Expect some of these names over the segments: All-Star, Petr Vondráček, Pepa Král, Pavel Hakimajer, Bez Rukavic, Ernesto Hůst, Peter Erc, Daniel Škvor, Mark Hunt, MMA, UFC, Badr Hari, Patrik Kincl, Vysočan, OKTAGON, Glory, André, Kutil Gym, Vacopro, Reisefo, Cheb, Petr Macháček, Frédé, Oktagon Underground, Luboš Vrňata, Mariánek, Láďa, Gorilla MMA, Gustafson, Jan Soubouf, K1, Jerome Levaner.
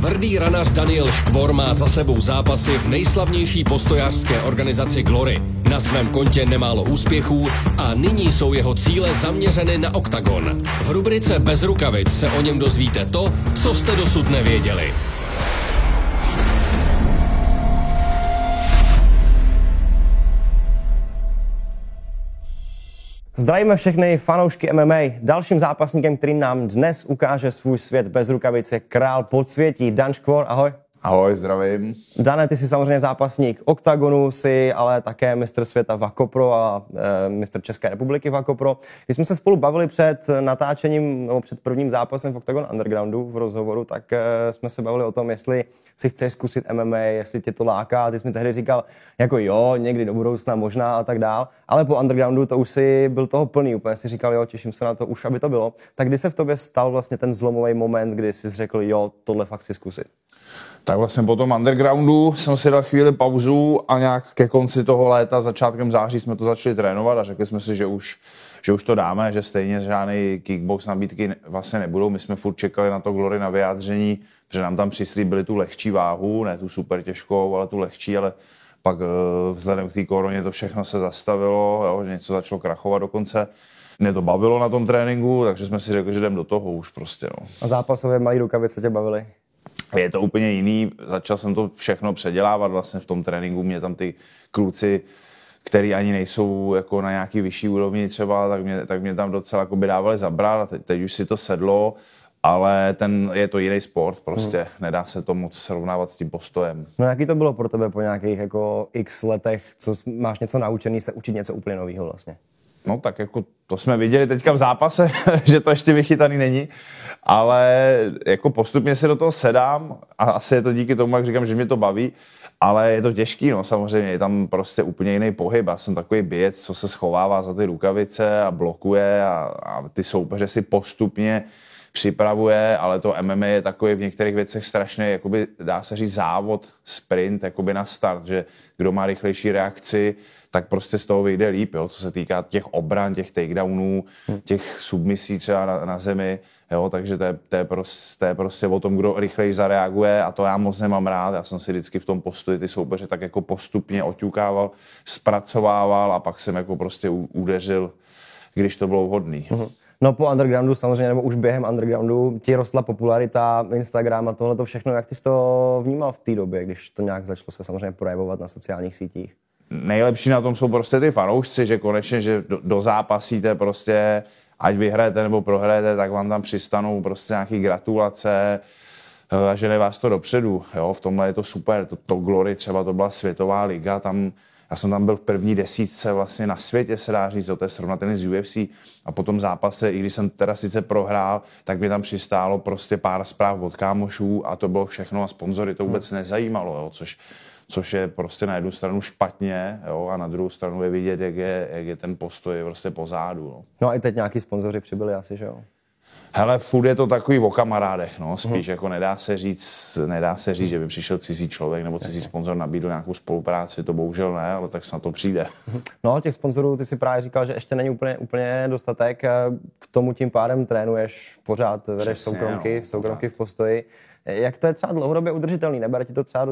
Tvrdý ranař Daniel Škvor má za sebou zápasy v nejslavnější postojářské organizaci Glory. Na svém kontě nemálo úspěchů a nyní jsou jeho cíle zaměřeny na Oktagon. V rubrice Bez rukavic se o něm dozvíte to, co jste dosud nevěděli. Zdravíme všechny fanoušky MMA. Dalším zápasníkem, který nám dnes ukáže svůj svět bez rukavice, král podsvětí Dan Škvor, ahoj. Ahoj, zdravím. Dane, ty jsi samozřejmě zápasník Oktagonu, jsi ale také mistr světa Vacopro a mistr České republiky Vacopro. Když jsme se spolu bavili před natáčením nebo před prvním zápasem v Oktagon Undergroundu v rozhovoru, tak jsme se bavili o tom, jestli si chceš zkusit MMA, jestli tě to láká. Ty jsi mi tehdy říkal, jako jo, někdy do budoucna možná a tak dál, ale po Undergroundu to už si byl toho plný, úplně si říkal, jo, těším se na to už, aby to bylo. Tak kdy se v tobě stal vlastně ten zlomový moment, kdy jsi řekl, jo, tohle fakt si zkusit? Tak vlastně po tom Undergroundu jsem si dal chvíli pauzu a nějak ke konci toho léta, začátkem září jsme to začali trénovat a řekli jsme si, že už to dáme, že stejně žádný kickbox nabídky vlastně nebudou. My jsme furt čekali na to Glory, na vyjádření, že nám tam přislíbili tu lehčí váhu, ne tu super těžkou, ale tu lehčí, ale pak vzhledem k té koroně to všechno se zastavilo, jo, že něco začalo krachovat dokonce. Mě to bavilo na tom tréninku, takže jsme si řekli, že jdem do toho už prostě. No. A zápasové malé rukavice tě bavily? Je to úplně jiný, začal jsem to všechno předělávat vlastně v tom tréninku, mě tam ty kluci, který ani nejsou jako na nějaký vyšší úrovni třeba, tak mě tam docela jako by dávali zabrat a teď už si to sedlo, ale je to jiný sport prostě, Nedá se to moc srovnávat s tím postojem. No jaký to bylo pro tebe po nějakých jako x letech, co máš něco naučený, se učit něco úplně novýho vlastně? No tak jako to jsme viděli teďka v zápase, že to ještě vychytaný není, ale jako postupně se do toho sedám a asi je to díky tomu, jak říkám, že mě to baví, ale je to těžký, no samozřejmě, je tam prostě úplně jiný pohyb, já jsem takový běc, co se schovává za ty rukavice a blokuje a ty soupeře si postupně připravuje, ale to MMA je takový v některých věcech strašný, jakoby dá se říct závod, sprint, jakoby na start, že kdo má rychlejší reakci, tak prostě z toho vyjde líp, jo, co se týká těch obran, těch takedownů, těch submisí třeba na zemi, jo, takže to je prostě o tom, kdo rychleji zareaguje a to já moc nemám rád, já jsem si vždycky v tom postoji ty soupeře tak jako postupně oťukával, zpracovával a pak jsem jako prostě udeřil, když to bylo vhodný. Mm-hmm. No po Undergroundu samozřejmě, nebo už během Undergroundu ti rostla popularita, Instagram a tohle to všechno, jak ty jsi to vnímal v té době, když to nějak začalo se samozřejmě projevovat na sociálních sítích? Nejlepší na tom jsou prostě ty fanoušci, že konečně, že do zápasíte prostě, ať vyhrajete nebo prohrajete, tak vám tam přistanou prostě nějaký gratulace a žene vás to dopředu, jo, v tomhle je to super, to Glory třeba, to byla světová liga, tam já jsem tam byl v první desítce vlastně na světě, se dá říct, to je srovnatelný s UFC a po tom zápase, i když jsem teda sice prohrál, tak mi tam přistálo prostě pár zpráv od kámošů a to bylo všechno a sponzory to vůbec nezajímalo, jo, což je prostě na jednu stranu špatně, jo, a na druhou stranu je vidět, jak je ten postoj prostě pozádu. No. No a i teď nějaký sponzoři přibyli asi, že jo? Hele, furt je to takový o kamarádech, no, spíš jako nedá se říct, že by přišel cizí člověk nebo cizí sponzor nabídl nějakou spolupráci, to bohužel ne, ale tak snad to přijde. No, těch sponzorů, ty si právě říkal, že ještě není úplně dostatek, k tomu tím pádem trénuješ pořád, vedeš soukromky v postoji. Jak to je třeba dlouhodobě udržitelný? Nebere ti to třeba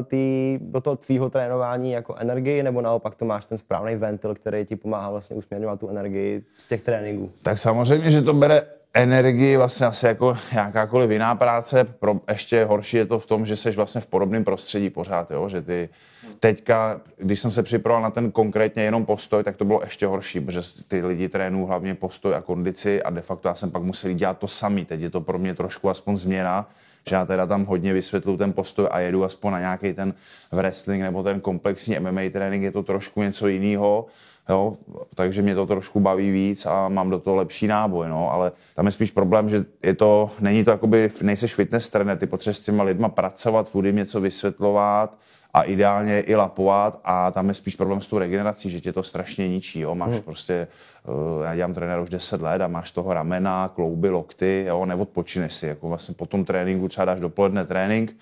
do toho tvýho trénování jako energii, nebo naopak to máš ten správný ventil, který ti pomáhá vlastně usměrňovat tu energii z těch tréninků? Tak samozřejmě, že to bere energii vlastně asi jako jakákoliv jiná práce. Ještě horší je to v tom, že jsi vlastně v podobném prostředí pořád, jo? Že ty teďka, když jsem se připravoval na ten konkrétně jenom postoj, tak to bylo ještě horší, protože ty lidi trénují hlavně postoj a kondici a de facto já jsem pak musel dělat to samý. Teď je to pro mě trošku aspoň změna, že já teda tam hodně vysvětluju ten postoj a jedu aspoň na nějaký ten wrestling nebo ten komplexní MMA trénink, je to trošku něco jiného, jo, takže mě to trošku baví víc a mám do toho lepší náboj, no, ale tam je spíš problém, že není to jakoby, nejseš fitness trenér, ty potřebuješ s těma lidma pracovat, furt jim něco vysvětlovat a ideálně i lapovat a tam je spíš problém s tou regenerací, že tě to strašně ničí, jo, máš prostě, já dělám trenéra už 10 let a máš toho ramena, klouby, lokty, jo, neodpočineš si, jako vlastně po tom tréninku třeba dáš dopoledne trénink,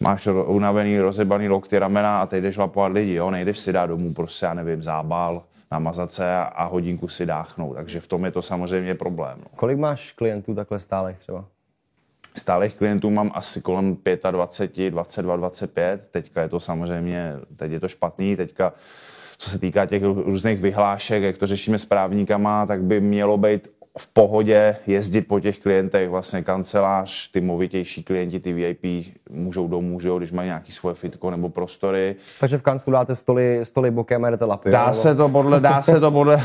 máš unavený, rozebaný lokty, ramena a teď jdeš lapovat lidi, jo, nejdeš si dát domů prostě, já nevím, zábal, namazat se a hodinku si dáchnout, takže v tom je to samozřejmě problém. No. Kolik máš klientů takhle stálých třeba? Stálých klientů mám asi kolem 25, 22, 25. Teďka je to samozřejmě, teď je to špatný, teďka co se týká těch různých vyhlášek, jak to řešíme s právníkama, tak by mělo být v pohodě jezdit po těch klientech, vlastně kancelář, ty movitější klienti, ty VIP můžou domů, že jo, když mají nějaký svoje fitko nebo prostory. Takže v kanclu dáte stoly bokem a jdete lapy. Dá se to podle,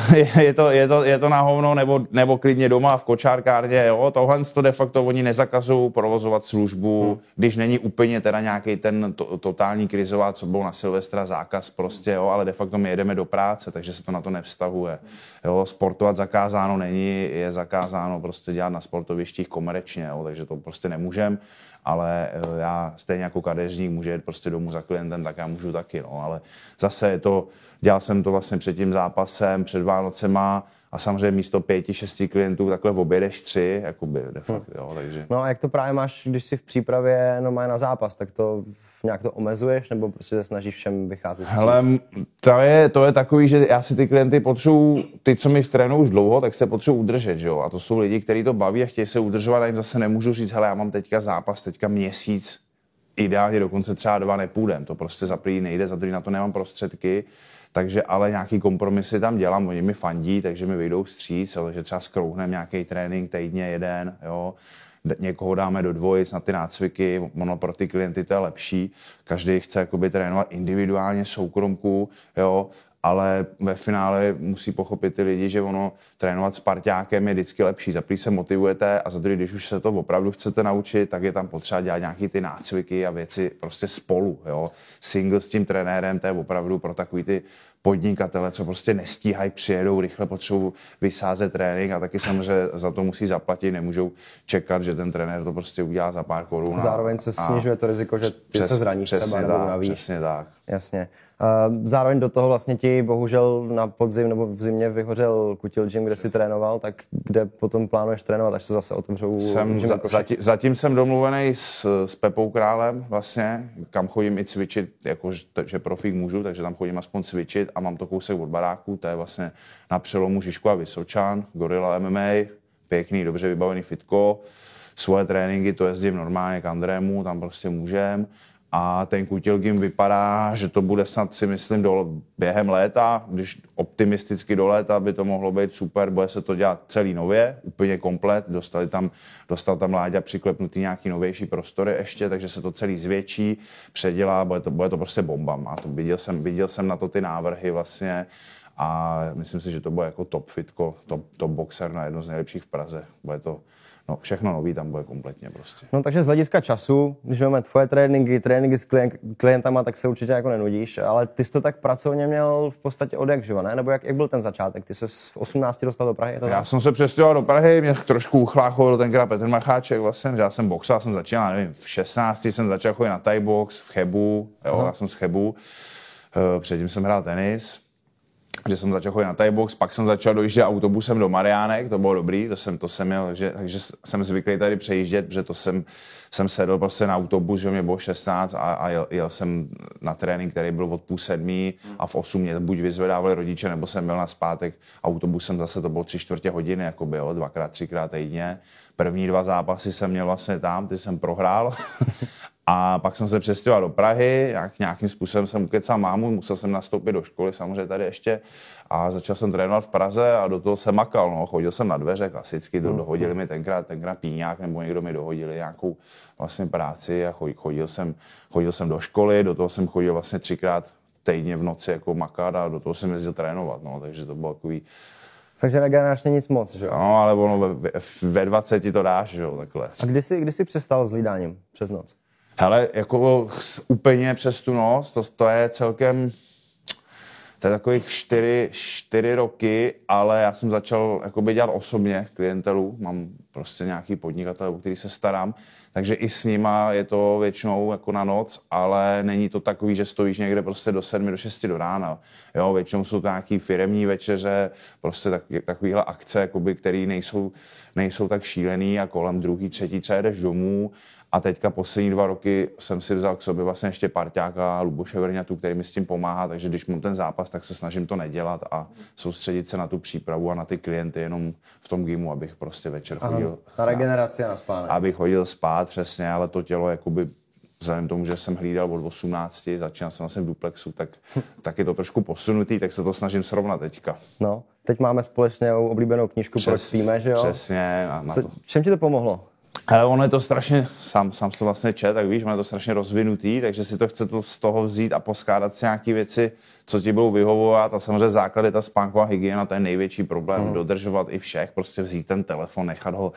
je to na hovno, nebo klidně doma v kočárkárně, jo, tohle to de facto oni nezakazují provozovat službu, když není úplně teda nějaký ten totální krizová, co byl na Silvestra zákaz prostě, jo, ale de facto my jedeme do práce, takže se to na to nevztahuje. Jo, sportovat zakázáno není, je zakázáno prostě dělat na sportovištích komerčně, jo, takže to prostě nemůžem, ale já stejně jako kadeřník může jít prostě domů za klientem, tak já můžu taky, no, ale zase je to, dělal jsem to vlastně před tím zápasem, před Vánocema a samozřejmě místo 5, 6 klientů takhle objedeš 3, jakoby de facto, jo, takže. No a jak to právě máš, když jsi v přípravě, no má na zápas, tak to nějak to omezuješ, nebo prostě se snažíš všem vycházet? Hele, to je takový, že já si ty klienty potřebuji, ty, co mi trénují už dlouho, tak se potřebuji udržet, že jo? A to jsou lidi, kteří to baví a chtějí se udržovat a jim zase nemůžu říct, hele, já mám teďka zápas, teďka měsíc, ideálně dokonce třeba 2 nepůjdem, to prostě za prvý nejde, za druhý na to nemám prostředky, takže ale nějaký kompromisy tam dělám, oni mi fandí, takže mi vyjdou vstříc, takže třeba skrouhneme nějaký trénink týdně jeden, jo? Někoho dáme do dvojic na ty nácviky, ono pro ty klienty to je lepší, každý chce jakoby trénovat individuálně, soukromku, jo, ale ve finále musí pochopit ty lidi, že ono trénovat s parťákem je vždycky lepší, za prvý se motivujete a za druhý, když už se to opravdu chcete naučit, tak je tam potřeba dělat nějaký ty nácviky a věci prostě spolu, jo, single s tím trenérem, to je opravdu pro takový ty podnikatele, co prostě nestíhají, přijedou rychle, potřebují vysázet trénink a taky samozřejmě za to musí zaplatit, nemůžou čekat, že ten trenér to prostě udělá za pár korun. Zároveň se snižuje to riziko, že ty se zraníš třeba nebo navíš. Přesně tak. Jasně. Zároveň do toho vlastně ti bohužel na podzim nebo v zimě vyhořel Kutil Gym, kde si trénoval, tak kde potom plánuješ trénovat, až se zase otevřou? Zatím jsem domluvený s Pepou Králem vlastně, kam chodím i cvičit, jakože profík můžu, takže tam chodím aspoň cvičit a mám to kousek od baráku, to je vlastně na přelomu Žižkov a Vysočan, Gorilla MMA, pěkný, dobře vybavený fitko, svoje tréninky to jezdím normálně k Andrému, tam prostě můžem. A ten Kutil Gym vypadá, že to bude snad si myslím během léta, když optimisticky do léta by to mohlo být super, bude se to dělat celý nově, úplně komplet, dostal tam Láďa přiklepnutý nějaký novější prostory ještě, takže se to celý zvětší, předělá, bude to prostě bomba. A to viděl jsem na to ty návrhy vlastně a myslím si, že to bude jako top fitko, top boxer na jedno z nejlepších v Praze, bude to. No, všechno nový tam bude kompletně prostě. No takže z hlediska času, když máme tvoje tréninky s klientama, tak se určitě jako nenudíš, ale ty jsi to tak pracovně měl v podstatě od jak živa, ne? Nebo jak byl ten začátek? Ty se z 18 dostal do Prahy? Já jsem se přestěhoval do Prahy, mě trošku uchláchoval tenkrát Petr Macháček vlastně, já jsem boxoval, jsem začínal, nevím, v 16 jsem začal chodit na Thai box v Chebu, jo, já jsem z Chebu, předtím jsem hrál tenis, že jsem začal chodit na Thai box, pak jsem začal dojíždět autobusem do Mariánek, to bylo dobrý, to jsem jel, takže jsem zvyklý tady přejíždět, protože to jsem sedl prostě na autobus, že mě bylo 16 a jel jsem na trénink, který byl od 6:30 a v 8 mě buď vyzvedávali rodiče, nebo jsem byl na zpátek autobusem, zase to bylo 3/4 hodiny, jakoby, jo, 2x, 3x týdně. První 2 zápasy jsem měl vlastně tam, ty jsem prohrál. A pak jsem se přestěhoval do Prahy, nějakým způsobem jsem ukecal mámu, musel jsem nastoupit do školy, samozřejmě tady ještě, a začal jsem trénovat v Praze a do toho jsem makal, no, chodil jsem na dveře klasicky, dohodili mi tenkrát píňák, nebo někdo mi dohodili nějakou vlastně práci a chodil jsem do školy, do toho jsem chodil vlastně 3x týdně v noci jako makat a do toho jsem jezdil trénovat, no, takže to bylo takový. Takže regeneračně nic moc, že jo? No, ale ono ve 20 to dáš, že jo, takhle. A kdy jsi přestal s hlídáním přes noc? Hele, jako úplně přes tu noc, to je celkem, to je takových 4 roky, ale já jsem začal jakoby dělat osobně klientelů, mám prostě nějaký podnikatele, o který se starám, takže i s nima je to většinou jako na noc, ale není to takový, že stojíš někde prostě do 7, do 6 do rána, jo, většinou jsou to nějaký firemní večeře, prostě takovýhle akce, jakoby, který nejsou tak šílený a kolem 2, 3 třeba jdeš domů. A teďka poslední 2 roky jsem si vzal k sobě vlastně ještě parťáka Luboše Vrňatu, který mi s tím pomáhá, takže když mám ten zápas, tak se snažím to nedělat a soustředit se na tu přípravu a na ty klienty jenom v tom gymu, abych prostě večer chodil. Ta regenerace na spánek. Abych chodil spát, přesně, ale to tělo jakoby vzhledem tomu, že jsem hlídal od 18, začínal jsem vlastně v duplexu, tak je to trošku posunutý, tak se to snažím srovnat teďka. No, teď máme společně oblíbenou knížku, proč spíme, že jo? Přesně. Čem ti to pomohlo? Ale ono je to strašně, sám to vlastně čet, tak víš, ono je to strašně rozvinutý, takže si to chce to z toho vzít a poskládat si nějaké věci, co ti budou vyhovovat a samozřejmě základ je ta spánková hygiena, to je největší problém, dodržovat i všech, prostě vzít ten telefon, nechat ho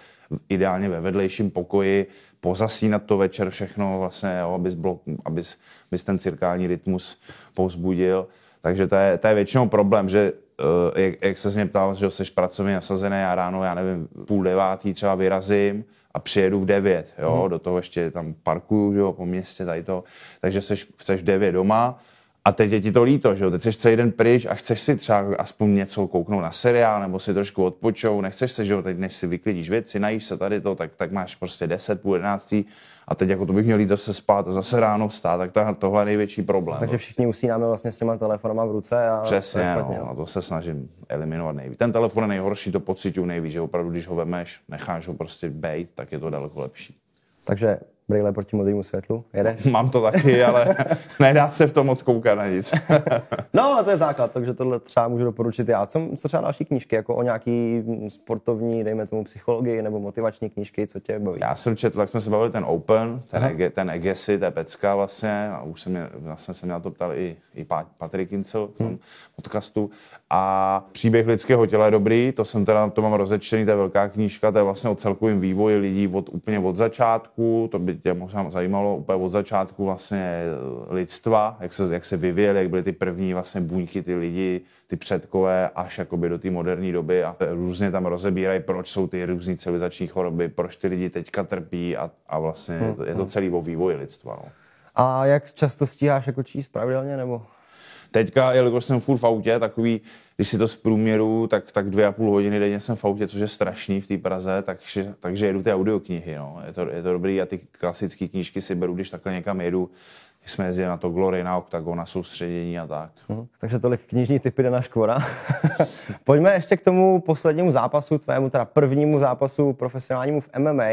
ideálně ve vedlejším pokoji, pozasínat to večer všechno vlastně, jo, abys ten cirkální rytmus povzbudil, takže to je většinou problém, že jak se z mě ptal, že jsi pracovně nasazený a ráno, já nevím, 8:30 třeba vyrazím, a přijedu v 9, jo, do toho ještě tam parkuju, jo, po městě, tady to, takže seš v 9 doma a teď je ti to líto, že jo, teď seš celý den pryč a chceš si třeba aspoň něco kouknout na seriál nebo si trošku odpočou, nechceš se, že jo, teď než si vyklidíš věci, najíš se tady to, tak máš prostě 10, 10:30 a teď jako to bych měl jít zase spát a zase ráno vstát, tak tohle je největší problém. Takže všichni usínáme vlastně s těma telefonama v ruce a přesně, no, a to se snažím eliminovat nejvíc. Ten telefon je nejhorší, to pociťuju nejvíc, že opravdu když ho vemeš, necháš ho prostě bejt, tak je to daleko lepší. Takže brýle proti modrému světlu, jedeš? Mám to taky, ale nedá se v tom moc koukat na nic. No, ale to je základ, takže tohle třeba můžu doporučit já. Co třeba další knížky, jako o nějaký sportovní, dejme tomu psychologii nebo motivační knížky, co tě baví? Já jsem četl, tak jsme se bavili ten Open, ten Egesi, ta pecka vlastně, a už jsem na to ptal i Patrik Kincl v tom podcastu. A Příběh lidského těla je dobrý, to jsem teda, to mám rozečtený, to je velká knížka, to je vlastně o celkovém vývoji lidí úplně od začátku, to by tě možná zajímalo, úplně od začátku vlastně lidstva, jak se vyvíjeli, jak byly ty první vlastně buňky, ty lidi, ty předkové až jakoby do té moderní doby a různě tam rozebírají, proč jsou ty různý civilizační choroby, proč ty lidi teďka trpí a vlastně je to celý o vývoji lidstva. No. A jak často stíháš jako číst pravidelně nebo? Teďka, jelikož jsem furt v autě, takový, když si to zprůměru, tak 2,5 hodiny denně jsem v autě, což je strašný v té Praze, takže jedu ty audioknihy, no. Je to dobrý a ty klasické knížky si beru, když takhle někam jedu, jsme jezdili na to Glory, na Oktagon, na soustředění a tak. Takže tolik knižní typy Dana Škvora. Pojďme ještě k tomu poslednímu zápasu, tvému teda prvnímu zápasu profesionálnímu v MMA.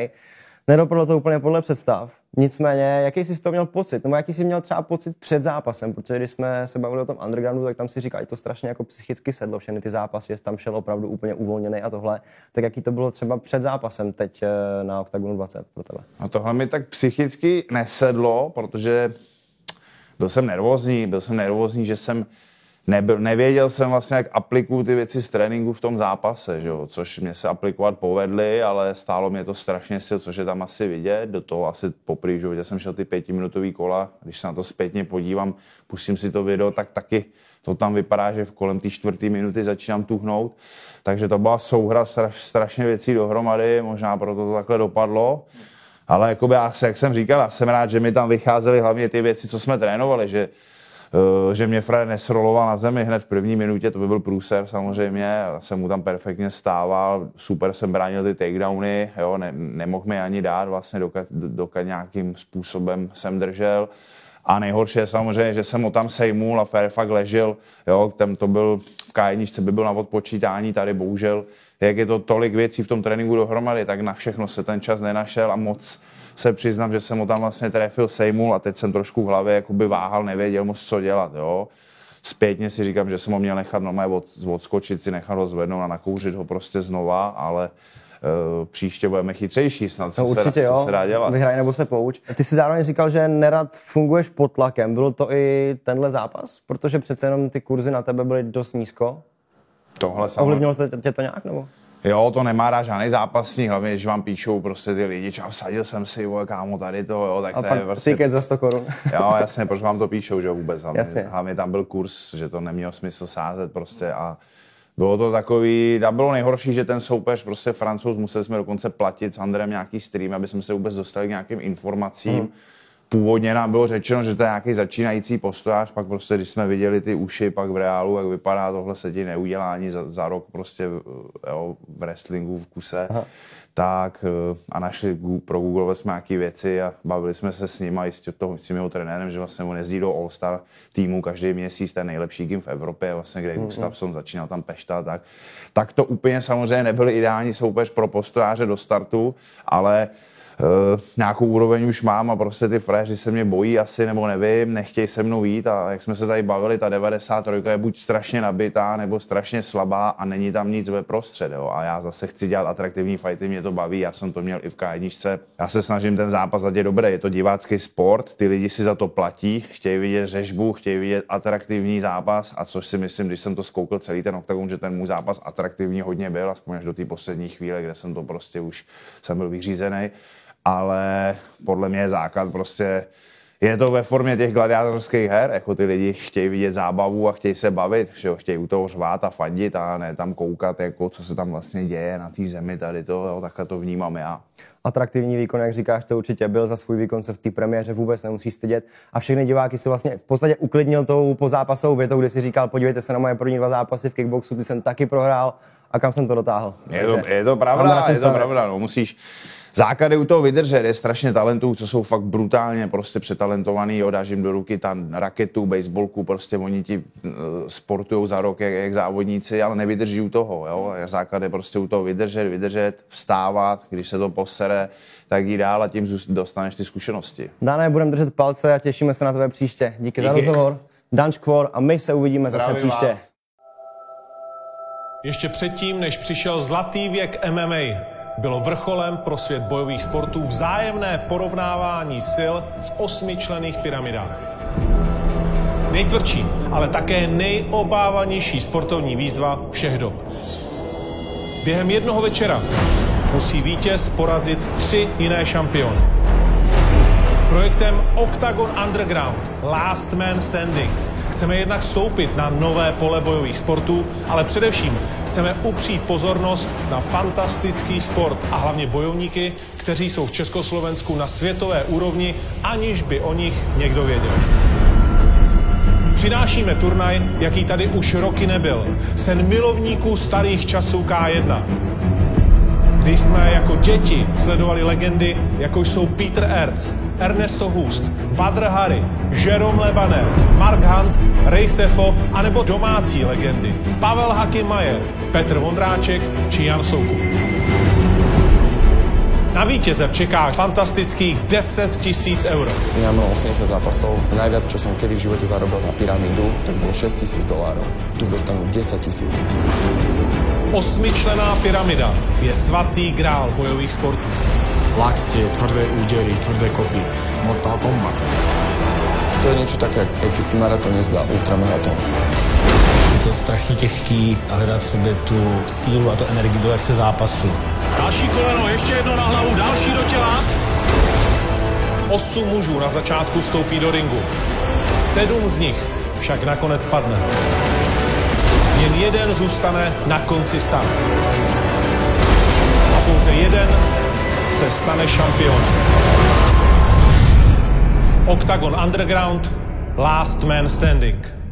Nedopadlo to úplně podle představ. Nicméně, jaký jsi z toho měl pocit? Nebo jaký jsi měl třeba pocit před zápasem? Protože když jsme se bavili o tom undergroundu, tak tam si říkali, to strašně jako psychicky sedlo všechny ty zápasy, že tam šel opravdu úplně uvolněný a tohle. Tak jaký to bylo třeba před zápasem teď na Oktagonu 20 pro tebe? A tohle mi tak psychicky nesedlo, protože byl jsem nervózní, že jsem nevěděl jsem vlastně, jak aplikuju ty věci z tréninku v tom zápase, že jo? Což mě se aplikovat povedly, ale stálo mě to strašně sil, což je tam asi vidět. Do toho asi poprvé, že jsem šel ty 5minutový kola, když se na to zpětně podívám, pustím si to video, tak taky to tam vypadá, že kolem té 4. minuty začínám tuhnout. Takže to byla souhra strašně věcí dohromady, možná proto to takhle dopadlo. Ale jakoby, jak jsem říkal, já jsem rád, že mi tam vycházely hlavně ty věci, co jsme trénovali, že mě Frédé nesroloval na zemi hned v 1. minutě, to by byl průser samozřejmě, já jsem mu tam perfektně stával, super jsem bránil ty takedowny, jo, nemohl mi ani dát vlastně, dokud nějakým způsobem jsem držel. A nejhorší je samozřejmě, že jsem ho tam sejmul a Frédé fakt ležel, jo, tam to byl v K1 by byl na odpočítání, tady bohužel, jak je to tolik věcí v tom tréninku dohromady, tak na všechno se ten čas nenašel a moc se přiznám, že jsem ho tam vlastně trefil, sejmul a teď jsem trošku v hlavě jakoby váhal, nevěděl moc, co dělat, jo. Zpětně si říkám, že jsem ho měl nechat normálně odskočit si, nechat ho zvednout a nakouřit ho prostě znova, ale příště budeme chytřejší snad, no, co se dá dělat. Vyhraj nebo se pouč. Ty jsi zároveň říkal, že nerad funguješ pod tlakem, bylo to i tenhle zápas? Protože přece jenom ty kurzy na tebe byly dost nízko. Ovlivnilo tě to nějak nebo? Jo, to nemá rád žádný zápasník, hlavně když vám píšou prostě ty lidi, čau, vsadil jsem si, kámo, tady to, jo, tak to je prostě... A pak tiket za 100 korun. Jo, jasně, proč vám to píšou, že jo, vůbec. Hlavně tam byl kurz, že to nemělo smysl sázet prostě a bylo to takový, tam bylo nejhorší, že ten soupeř, prostě Francouz, museli jsme dokonce platit s Andrem nějaký stream, aby jsme se vůbec dostali k nějakým informacím. Původně nám bylo řečeno, že to je nějaký začínající postojář, pak prostě, když jsme viděli ty uši pak v reálu, jak vypadá tohle sedí neudělání za rok prostě jo, v wrestlingu v kuse, aha, tak a našli, progooglovali jsme nějaké věci a bavili jsme se s ním a i s tím jeho trenérem, že vlastně on jezdí do All-Star týmu každý měsíc, ten nejlepší gym v Evropě, vlastně, kde Gustafson začínal tam pešta, tak to úplně samozřejmě nebyl ideální soupeř pro postojáře do startu, ale nějakou úroveň už mám a prostě ty fréři se mě bojí asi, nebo nevím, nechtějí se mnou jít a jak jsme se tady bavili, ta 93 je buď strašně nabitá, nebo strašně slabá a není tam nic ve prostřed, jo. A já zase chci dělat atraktivní fighty, mě to baví, já jsem to měl i v K1. Já se snažím ten zápas dát dobré, je to divácký sport, ty lidi si za to platí, chtějí vidět řežbu, chtějí vidět atraktivní zápas a což si myslím, když jsem to zkoukal celý ten Oktagon, že ten můj zápas atraktivní hodně byl, aspoň až do té poslední chvíle, kde jsem to prostě už jsem byl vyřízený. Ale podle mě je základ prostě, je to ve formě těch gladiátorských her, jako ty lidi chtějí vidět zábavu a chtějí se bavit, že jo, chtějí u toho řvát a fandit a ne tam koukat, jako co se tam vlastně děje na té zemi tady to, jo, takhle to vnímám já. Atraktivní výkon, jak říkáš, to určitě byl, za svůj výkon se v té premiéře vůbec nemusí stydět a všechny diváky se vlastně v podstatě uklidnil tou pozápasovou větou, kde si říkal, podívejte se na moje první dva zápasy v kickboxu, ty jsem taky prohrál a kam jsem to dotáhl. Je to pravda, no, musíš. Základ je u toho vydržet, je strašně talentů, co jsou fakt brutálně prostě přetalentovaný, odážím do ruky tam raketu, baseballku, prostě oni ti sportujou za rok jak závodníci, ale nevydrží u toho, jo. Základ je prostě u toho vydržet, vstávat, když se to posere, tak jít dál a tím dostaneš ty zkušenosti. Dané, budeme držet palce a těšíme se na tebe příště. Díky. Za rozhovor, Dan Škvor, a my se uvidíme zase příště. Vás. Ještě předtím, než přišel zlatý věk MMA, bylo vrcholem pro svět bojových sportů vzájemné porovnávání sil v 8členných pyramidách. Nejtvrdší, ale také nejobávanější sportovní výzva všech dob. Během jednoho večera musí vítěz porazit 3 jiné šampiony. Projektem Oktagon Underground Last Man Standing chceme jednak vstoupit na nové pole bojových sportů, ale především chceme upřít pozornost na fantastický sport a hlavně bojovníky, kteří jsou v Československu na světové úrovni, aniž by o nich někdo věděl. Přinášíme turnaj, jaký tady už roky nebyl. Sen milovníků starých časů K1. Když jsme jako děti sledovali legendy, jako jsou Peter Erc, Ernesto Hůst, Badr Hari, Jerome Levaner, Mark Hunt, Reisefo, anebo domácí legendy Pavel Hakimajer, Petr Vondráček či Jan Soubouf. Na vítěze čeká fantastických 10 000 €. Já mám 80 zápasov. Najviac, čo som kedy v živote zarobil za pyramidu, to bylo $6,000. Tu dostanu 10 000. 8členná pyramida je svatý grál bojových sportů. Laktie, tvrdé údery, tvrdé kopy, mortal combat. To je něco také, jak si maraton nezdá, ultramaraton. Je to strašně těžký hledat v sobě tu sílu a tu energii do ještě zápasu. Další koleno, ještě jedno na hlavu, další do těla. 8 mužů na začátku vstoupí do ringu. 7 z nich však nakonec padne. Jen jeden zůstane na konci stanu. A pouze jeden se stane šampionem. Oktagon Underground Last Man Standing.